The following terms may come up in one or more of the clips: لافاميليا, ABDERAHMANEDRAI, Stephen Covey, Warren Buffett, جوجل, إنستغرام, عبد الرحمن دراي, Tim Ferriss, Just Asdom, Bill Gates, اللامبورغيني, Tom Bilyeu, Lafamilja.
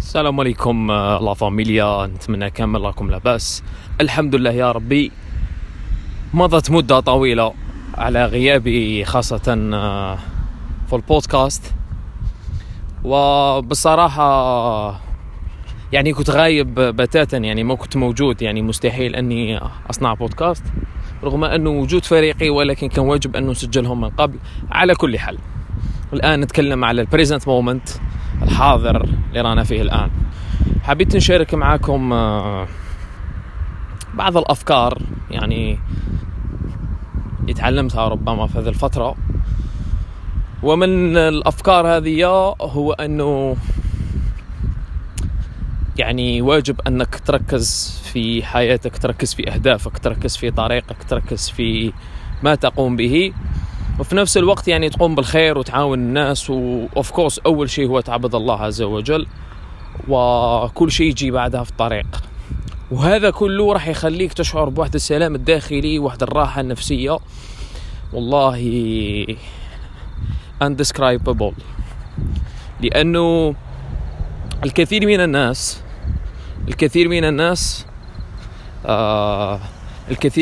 السلام عليكم لافاميليا، نتمنى كامل راكم لاباس. الحمد لله يا ربي. مضت مدة طويلة على غيابي خاصة في البودكاست، وبالصراحة يعني كنت غايب بتاتا، يعني ما كنت موجود، يعني مستحيل أني أصنع بودكاست رغم أنه وجود فريقي، ولكن كان واجب أنه نسجلهم من قبل. على كل حال الآن نتكلم على البريزنت مومنت، الحاضر اللي رانا فيه الآن. حبيت نشارك معاكم بعض الأفكار يعني تعلمتها ربما في هذه الفترة، ومن الأفكار هذه هو أنه يعني واجب أنك تركز في حياتك، تركز في أهدافك، تركز في طريقك، تركز في ما تقوم به، وفي نفس الوقت يعني تقوم بالخير وتعاون الناس. وأوف كورس أول شيء هو تعبد الله عز وجل، وكل شيء يجي بعدها في الطريق. وهذا كله راح يخليك تشعر بواحد السلام الداخلي، واحد الراحة النفسية والله indescribable. لأنه الكثير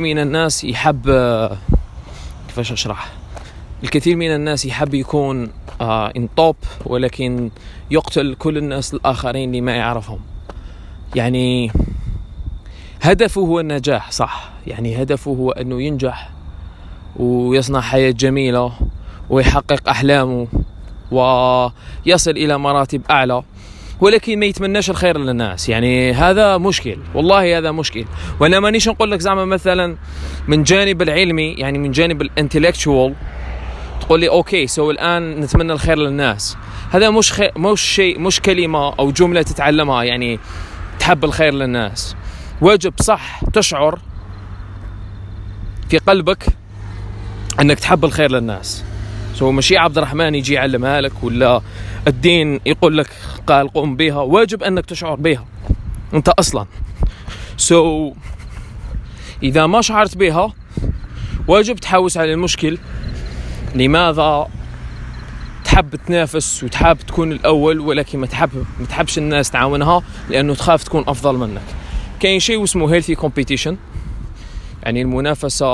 من الناس يحب، كيفاش أشرح، الكثير من الناس يحب يكون in top، ولكن يقتل كل الناس الآخرين اللي ما يعرفهم. يعني هدفه هو النجاح، صح، يعني هدفه هو أنه ينجح ويصنع حياة جميلة ويحقق أحلامه ويصل إلى مراتب أعلى، ولكن ما يتمناش الخير للناس. يعني هذا مشكل، والله هذا مشكل. وأنا مانيش نقول لك زعما مثلا من جانب العلمي، يعني من جانب الانتلكتشوال، تقول لي أوكي سو الآن نتمنى الخير للناس. هذا مش كلمة أو جملة تتعلمها يعني تحب الخير للناس. واجب صح تشعر في قلبك أنك تحب الخير للناس، سو ماشي عبد الرحمن يجي يعلمها لك ولا الدين يقول لك قال قوم بها، واجب أنك تشعر بها أنت أصلا. سو إذا ما شعرت بها واجب تحوس على المشكل، لماذا تحب تنافس وتحب تكون الأول ولكن ما تحبش الناس تعاونها، لأنه تخاف تكون أفضل منك. كاين شيء اسمه healthy competition، يعني المنافسة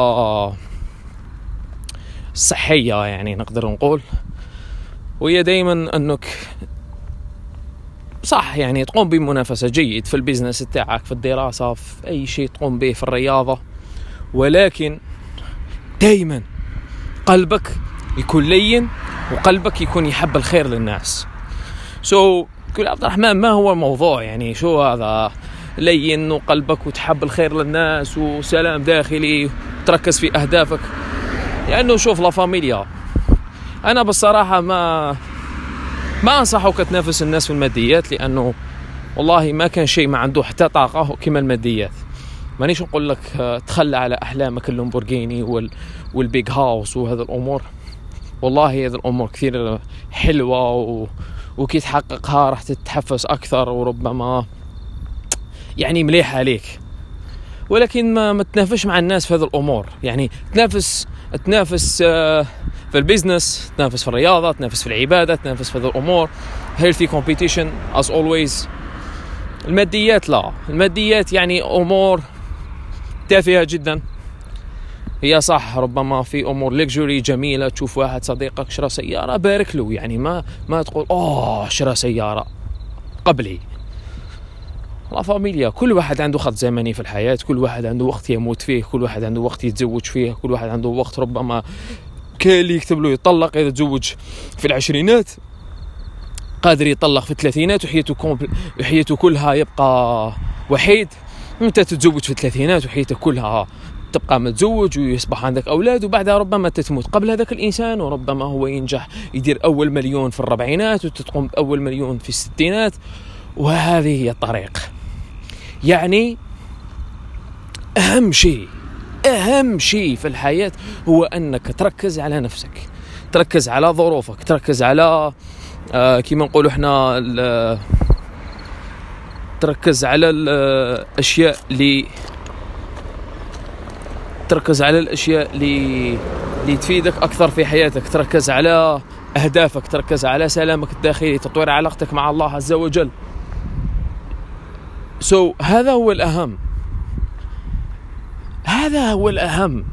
الصحية يعني نقدر نقول، وهي دائما أنك صح يعني تقوم بمنافسة جيد في البيزنس تاعك، في الدراسة، في أي شيء تقوم به، في الرياضة، ولكن دائما قلبك يكون لين وقلبك يكون يحب الخير للناس. كل عبد الرحمن ما هو الموضوع، يعني شو هذا لين وقلبك وتحب الخير للناس وسلام داخلي وتركز في أهدافك؟ لأنه شوف لافاميليا، أنا بالصراحة ما أنصحك تنافس الناس في الماديات، لأنه والله ما كان شيء ما عنده حتى طاقة كما الماديات. مانيش نقول لك تخلى على أحلامك اللامبورغيني والبيج هاوس وهذا الأمور، والله هذه الأمور كثير حلوة وكي تحققها راح تتحفز أكثر وربما يعني مليح عليك، ولكن ما تنافش مع الناس في هذه الأمور. يعني تنافس في البيزنس، تنافس في الرياضة، تنافس في العبادة، تنافس في هذه الأمور، healthy competition as always. الماديات لا، الماديات يعني أمور تافهة جدا. هي صح ربما في أمور لكجوري جميلة، تشوف واحد صديقك شرى سيارة بارك له، يعني ما تقول أوه شرى سيارة قبلي. لافاميليا كل واحد عنده خط زمني في الحياة، كل واحد عنده وقت يموت فيه، كل واحد عنده وقت يتزوج فيه، كل واحد عنده وقت ربما كالي يكتب له يطلق إذا تزوج في العشرينات، قادر يطلق في الثلاثينات وحياته كلها يبقى وحيد. أنت تتزوج في الثلاثينات وحياتك كلها تبقى متزوج ويصبح عندك أولاد، وبعدها ربما تموت قبل هذاك الإنسان، وربما هو ينجح يدير أول مليون في الربعينات وتتقوم بأول مليون في الستينات، وهذه هي الطريق. يعني أهم شيء في الحياة هو أنك تركز على نفسك، تركز على ظروفك، تركز على كما نقولوا إحنا، تركز على الأشياء اللي تفيدك أكثر في حياتك، تركز على أهدافك، تركز على سلامك الداخلي، تطوير علاقتك مع الله عز وجل. هذا هو الأهم، هذا هو الأهم.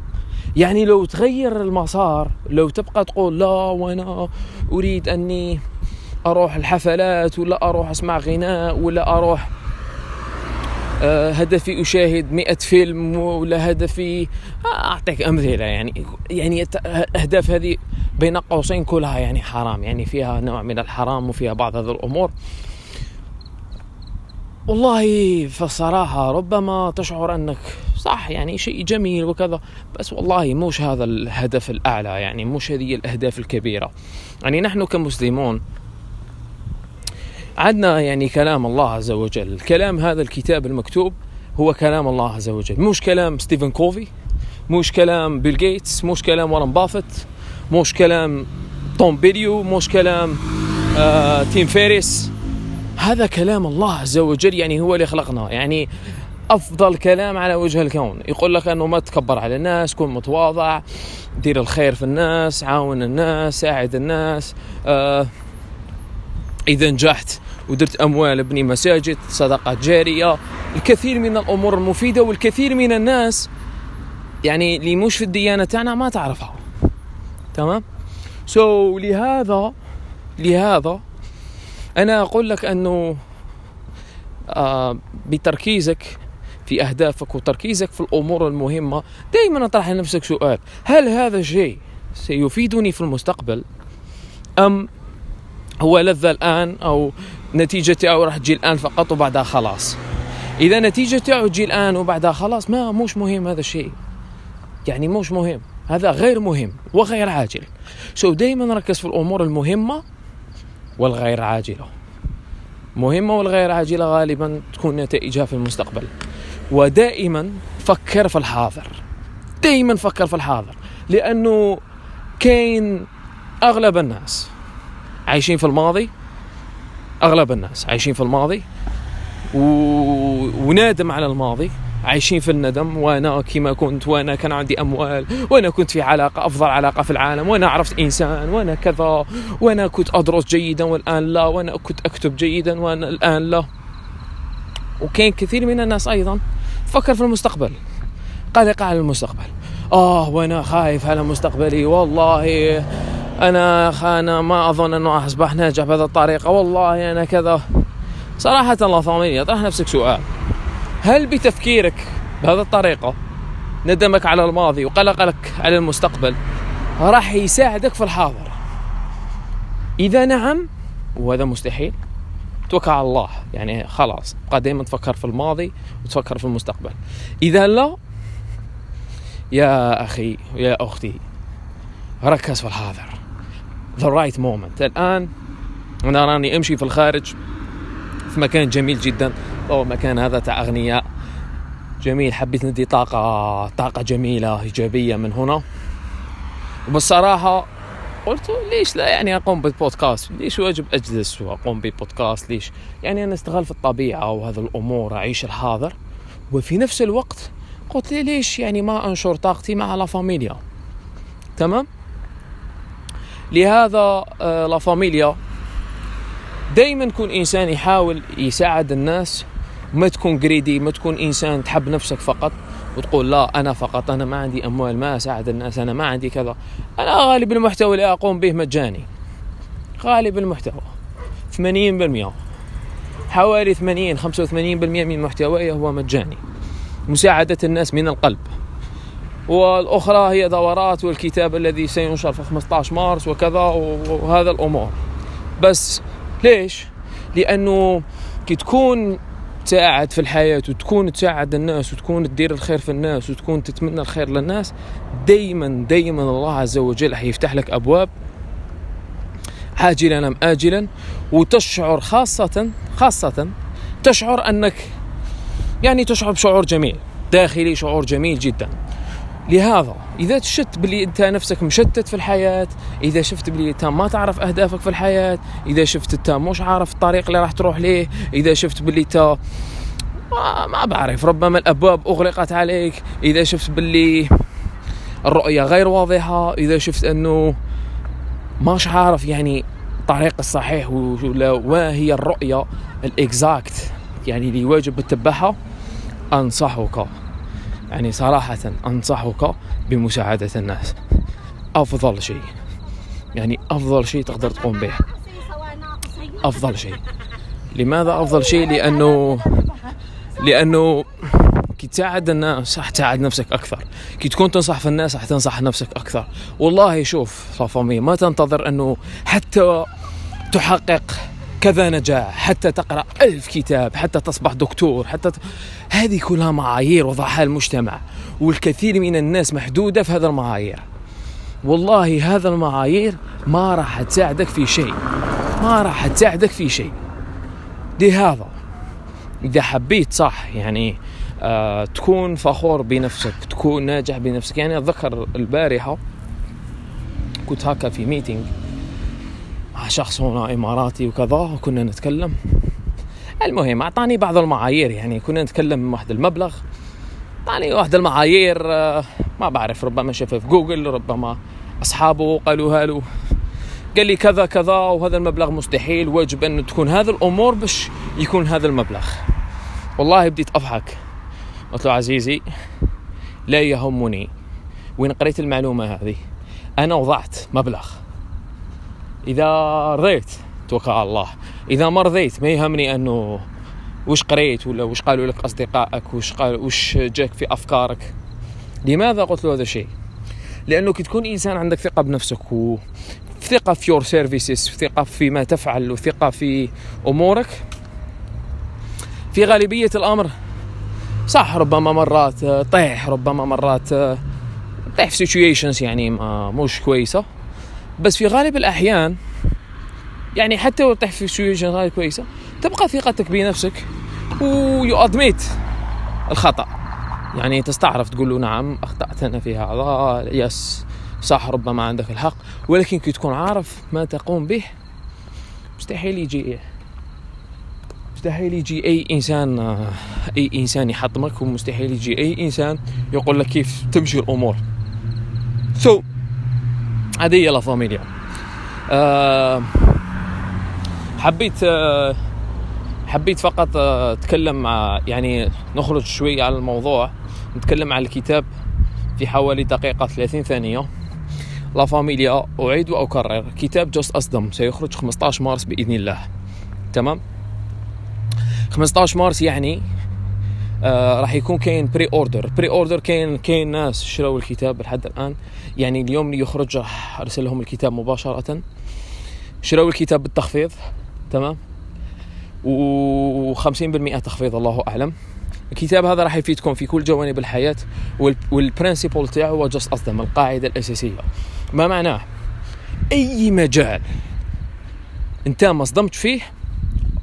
يعني لو تغير المسار، لو تبقى تقول لا وأنا أريد أني أروح الحفلات ولا أروح أسمع غناء ولا أروح هدفي أشاهد 100 فيلم ولا هدفي، أعطيك أمثلة يعني أهداف هذه بين قوسين كلها يعني حرام، يعني فيها نوع من الحرام وفيها بعض هذه الأمور. والله فصراحة ربما تشعر أنك صح، يعني شيء جميل وكذا، بس والله موش هذا الهدف الأعلى، يعني موش هذه الأهداف الكبيرة. يعني نحن كمسلمون عندنا يعني كلام الله عز وجل، كلام هذا الكتاب المكتوب هو كلام الله عز وجل، موش كلام ستيفن كوفي، موش كلام بيل جيتس، موش كلام وارن بافت، موش كلام توم بيليو، موش كلام تيم فيريس. هذا كلام الله عز وجل، يعني هو اللي خلقنا، يعني أفضل كلام على وجه الكون. يقول لك أنه ما تكبر على الناس، كن متواضع، دير الخير في الناس، عاون الناس، ساعد الناس، إذا نجحت ودرت أموال ابني مساجد، صدقات جارية، الكثير من الأمور المفيدة. والكثير من الناس يعني اللي مش في الديانة تاعنا ما تعرفها، تمام؟ لهذا أنا أقول لك أنه بتركيزك في أهدافك وتركيزك في الأمور المهمة، دائما أطرح لنفسك سؤال: هل هذا الشيء سيفيدني في المستقبل، أم هو لذة الآن أو نتيجتي أو راح تجي الآن فقط وبعدها خلاص؟ إذا نتيجتي أو تجي الآن وبعدها خلاص، ما مش مهم هذا الشيء، يعني مش مهم، هذا غير مهم وغير عاجل. دائما ركز في الأمور المهمة والغير عاجلة. مهمة والغير عاجلة غالبا تكون نتائجها في المستقبل. ودائما فكر في الحاضر، دائما فكر في الحاضر، لأنه كاين أغلب الناس عايشين في الماضي، أغلب الناس عايشين في الماضي ونادم على الماضي، عايشين في الندم، وأنا كما كنت، وأنا كان عندي أموال، وأنا كنت في علاقة أفضل علاقة في العالم، وأنا عرفت إنسان، وأنا كذا، وأنا كنت أدرس جيدا والآن لا، وأنا كنت أكتب جيدا وأنا الآن لا. وكان كثير من الناس أيضا فكر في المستقبل، قلق على المستقبل، وأنا خايف على مستقبلي، والله أنا ما أظن أنه أصبح ناجح بهذه الطريقة، والله أنا كذا. صراحة لافاميليا، طرح نفسك سؤال: هل بتفكيرك بهذه الطريقة، ندمك على الماضي وقلقك على المستقبل، راح يساعدك في الحاضر؟ إذا نعم، وهذا مستحيل، توكل على الله، يعني خلاص بقى دائما تفكر في الماضي وتفكر في المستقبل. إذا لا، يا أخي يا أختي، ركز في الحاضر، the right moment. الآن أنا راني أمشي في الخارج، في مكان جميل جدا، أو مكان هذا تاع أغنياء جميل، حبيت ندي طاقة جميلة إيجابية من هنا. وبالصراحة قلت ليش لا، يعني أقوم بالبودكاست، ليش واجب أجلس وأقوم ببودكاست، ليش يعني أنا استغل في الطبيعة وهذه الأمور، أعيش الحاضر. وفي نفس الوقت قلت ليش يعني ما أنشر طاقتي مع لافاميليا، تمام؟ لهذا لافاميليا دايما كون إنسان يحاول يساعد الناس، ما تكون جريدي، ما تكون إنسان تحب نفسك فقط وتقول لا أنا فقط، أنا ما عندي أموال ما أساعد الناس، أنا ما عندي كذا. أنا غالب المحتوى اللي أقوم به مجاني، غالب المحتوى 80%، حوالي 85% من محتواي هو مجاني، مساعدة الناس من القلب. والأخرى هي دورات والكتاب الذي سينشر في 15 مارس وكذا وهذا الأمور. بس ليش؟ لأنه كي تكون تساعد في الحياة وتكون تساعد الناس وتكون تدير الخير في الناس وتكون تتمنى الخير للناس، دايما الله عز وجل حيفتح لك أبواب عاجلا أم آجلا، وتشعر خاصة تشعر أنك يعني تشعر بشعور جميل داخلي، شعور جميل جدا. لهذا إذا تشت بلي أنت نفسك مشتت في الحياة، إذا شفت بلي أنت ما تعرف أهدافك في الحياة، إذا شفت أنت مش عارف الطريق اللي راح تروح ليه، إذا شفت بلي أنت ما بعرف ربما الأبواب أغلقت عليك، إذا شفت بلي الرؤية غير واضحة، إذا شفت أنه ماش عارف يعني الطريق الصحيح ولا وهي الرؤية الإكزاكت يعني اللي يواجب التباحة أنصحك، يعني صراحة أنصحك بمساعدة الناس، أفضل شيء، يعني أفضل شيء تقدر تقوم به، أفضل شيء. لماذا أفضل شيء؟ لأنه كي تساعد الناس راح تساعد نفسك أكثر، كي تكون تنصح في الناس راح تنصح نفسك أكثر. والله شوف لافامي، ما تنتظر أنه حتى تحقق كذا نجاح، حتى تقرأ 1000 كتاب، حتى تصبح دكتور، حتى هذه كلها معايير وضعها المجتمع، والكثير من الناس محدودة في هذا المعايير. والله هذا المعايير ما راح تساعدك في شيء، ما راح تساعدك في شيء. لهذا إذا حبيت صح يعني تكون فخور بنفسك، تكون ناجح بنفسك. يعني أتذكر البارحة كنت هكا في ميتينج مع شخص هنا إماراتي وكذا، وكنا نتكلم. المهم أعطاني بعض المعايير، يعني كنا نتكلم من واحد المبلغ، أعطاني واحد المعايير ما بعرف، ربما شافها في جوجل، ربما أصحابه قالوها له، قال لي كذا كذا وهذا المبلغ مستحيل، واجب أن تكون هذه الأمور باش يكون هذا المبلغ. والله بديت أضحك، قلت له عزيزي لا يهمني وين قريت المعلومة هذه، أنا وضعت مبلغ، إذا رضيت توكل على الله، إذا ما رضيت ما يهمني أنه وش قريت ولا وش قالوا لك أصدقائك، وش جاك في أفكارك. لماذا قلت له هذا الشيء؟ لأنه كي تكون إنسان عندك ثقة بنفسك، وثقة في your services، ثقة في ما تفعل، وثقة في أمورك، في غالبية الأمر صح ربما مرات طيح، ربما مرات طيح في situations يعني مش كويسة، بس في غالب الأحيان يعني حتى لو طيح في situations غير كويسة تبقى ثقتك بنفسك ويؤدميت الخطأ. يعني تستعرف تقول له نعم أخطأت أنا في هذا، يس صح ربما عندك الحق، ولكن كي تكون عارف ما تقوم به مستحيل يجي، مستحيل يجي أي إنسان يحطمك، ومستحيل يجي أي إنسان يقول لك كيف تمشي الأمور. هذه هي لافاميليا. حبيت فقط أتكلم مع، يعني نخرج شوي على الموضوع، نتكلم عن الكتاب في حوالي دقيقة 30 ثانية. لافاميليا، أعيد وأكرر، كتاب Just Asdom سيخرج 15 مارس بإذن الله. تمام، 15 مارس يعني راح يكون كاين بري اوردر، كاين ناس شراو الكتاب لحد الان، يعني اليوم اللي يخرج راح ارسل لهم الكتاب مباشره، شراو الكتاب بالتخفيض. تمام، و50% تخفيض، الله اعلم. الكتاب هذا راح يفيدكم في كل جوانب الحياه، والبرنسيبل تاعو هو Just Asdom، القاعده الاساسيه. ما معناه؟ اي مجال انت ما صدمت فيه،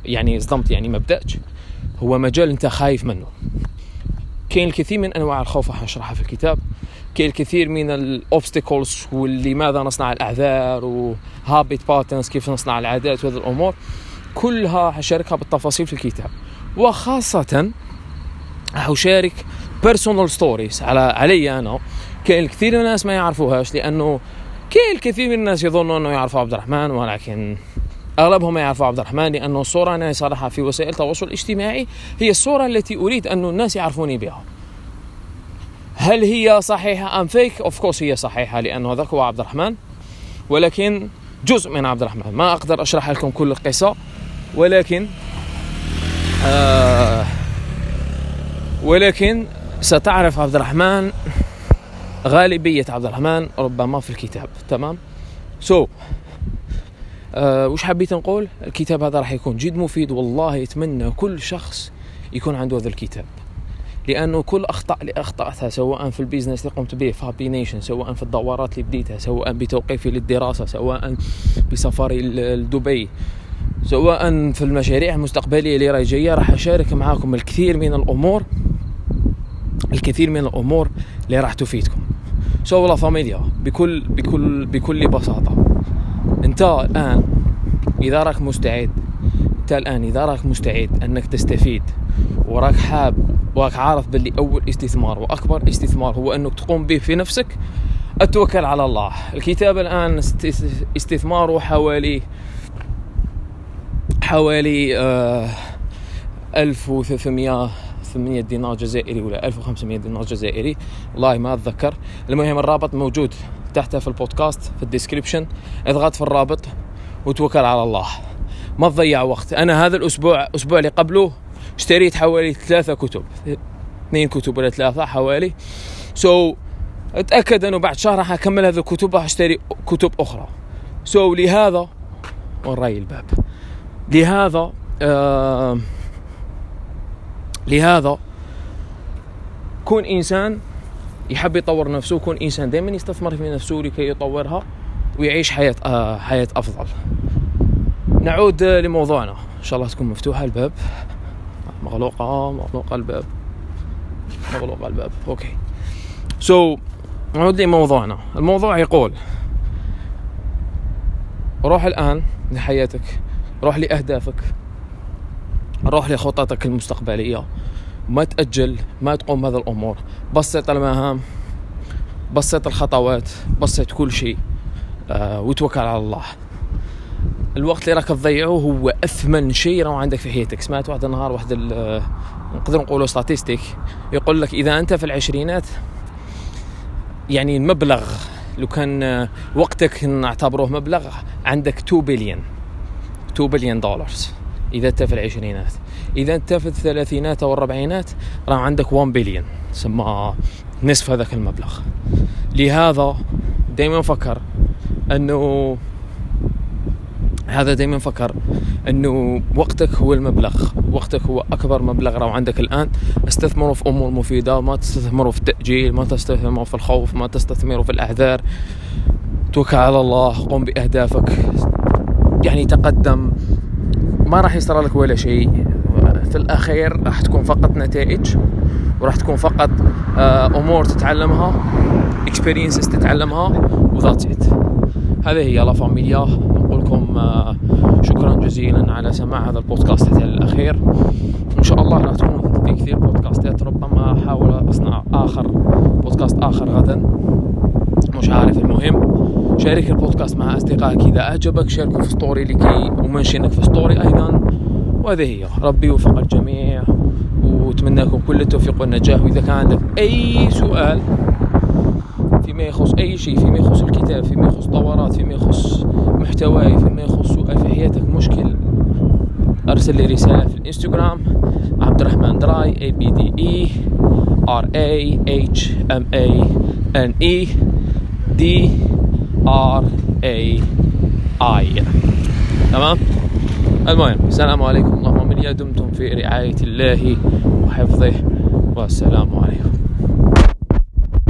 يعني صدمت يعني ما بدأتش، هو مجال انت خايف منه، كاين الكثير من انواع الخوف راح نشرحها في الكتاب، كاين الكثير من الاوبستكلز واللي ماذا نصنع الاعذار، وهابيت باترنز كيف نصنع العادات، وهذه الامور كلها حشاركها بالتفاصيل في الكتاب. وخاصه حشارك بيرسونال ستوريز علي انا، كاين الكثير من الناس ما يعرفوهاش، لانه كاين الكثير من الناس يظنوا انه يعرفوا عبد الرحمن، ولكن أغلبهم يعرفوا عبد الرحمن لأنه الصورة أنا صراحة في وسائل التواصل الاجتماعي هي الصورة التي أريد أن الناس يعرفوني بها. هل هي صحيحة أم فيك؟ أوف كورس هي صحيحة، لأنه هذاك هو عبد الرحمن، ولكن جزء من عبد الرحمن. ما أقدر أشرح لكم كل القصة، ولكن ستعرف عبد الرحمن، غالبية عبد الرحمن ربما في الكتاب. تمام، وش حبيت نقول؟ الكتاب هذا راح يكون جد مفيد، والله يتمنى كل شخص يكون عنده هذا الكتاب، لأنه كل أخطاء اللي أخطأتها سواء في البيزنس اللي قمت به في هابي نيشن، سواء في الدورات اللي بديتها، سواء بتوقيفي للدراسة، سواء بسفري لدبي، سواء في المشاريع المستقبلية اللي راي جاية، راح أشارك معاكم الكثير من الأمور اللي راح تفيدكم. لافاميليا بكل بساطة، انت الان اذا راك مستعد، انك تستفيد، وراك حاب، وراك عارف باللي اول استثمار واكبر استثمار هو انك تقوم به في نفسك، اتوكل على الله. الكتاب الان استثماره حوالي 1308 دينار جزائري ولا 1500 دينار جزائري، والله ما أتذكر. المهم الرابط موجود تحته في البودكاست في الديسكريبشن، اضغط في الرابط وتوكل على الله، ما تضيع وقت. أنا هذا الأسبوع الأسبوع اللي قبله اشتريت حوالي 3 كتب، 2 كتب ولا 3 حوالي. اتأكد أنه بعد شهر راح أكمل هذه الكتب، راح أشتري كتب أخرى. لهذا وراي الباب، لهذا كون إنسان يحب يطور نفسه، كون إنسان دائما يستثمر في نفسه لكي يطورها ويعيش حياة أفضل. نعود لموضوعنا، إن شاء الله تكون مفتوحة الباب، مغلوقة الباب. أوكي. نعود لموضوعنا. الموضوع يقول روح الآن لحياتك، روح لأهدافك، روح لخططك المستقبلية، ما تأجل، ما تقوم هذا الأمور، بسط المهام، بسط الخطوات، بسط كل شيء وتوكل على الله. الوقت اللي راك تضيعه هو أثمن شيء راهو عندك في حياتك. سمعت واحد النهار واحد نقدر نقوله ستاتستيك، يقول لك إذا أنت في العشرينات، يعني المبلغ لو كان وقتك نعتبره مبلغ، عندك 2 بليون دولار إذا أنت في العشرينات. إذا أنت في الثلاثينات أو الربعينات راه عندك 1 بليون، سما نصف هذاك المبلغ. لهذا دائما نفكر أنه وقتك هو المبلغ، وقتك هو أكبر مبلغ راهو عندك الآن، استثمره في أمور مفيدة، ما تستثمره في التأجيل، ما تستثمره في الخوف، ما تستثمره في الأعذار. توكل على الله، قم بأهدافك، يعني تقدم، ما راح يصير لك ولا شيء. في الأخير راح تكون فقط نتائج، وراح تكون فقط أمور تتعلمها، experiences تتعلمها وذاتيت. هذه هي لافاميليا. نقولكم شكرا جزيلا على سماع هذا البودكاست حتى الأخير. إن شاء الله راح تكون في كثير بودكاستات، ربما أحاول أصنع بودكاست آخر غدا، مش عارف. المهم شارك البودكاست مع أصدقائك إذا أعجبك، شاركه في ستوري لكي ومنشنك في ستوري أيضا. وهذه هي، ربي يوفق الجميع وأتمنى لكم كل التوفيق والنجاح. وإذا كان عندك أي سؤال فيما يخص أي شيء، فيما يخص الكتاب، فيما يخص دورات، فيما يخص محتواي، فيما يخص سؤال في حياتك، مشكل، أرسل لي رسالة في الإنستغرام عبد الرحمن دراي ABDERAHMANEDRAI. تمام. المهم السلام عليكم، اللهم من يدمتم في رعاية الله وحفظه، والسلام عليكم.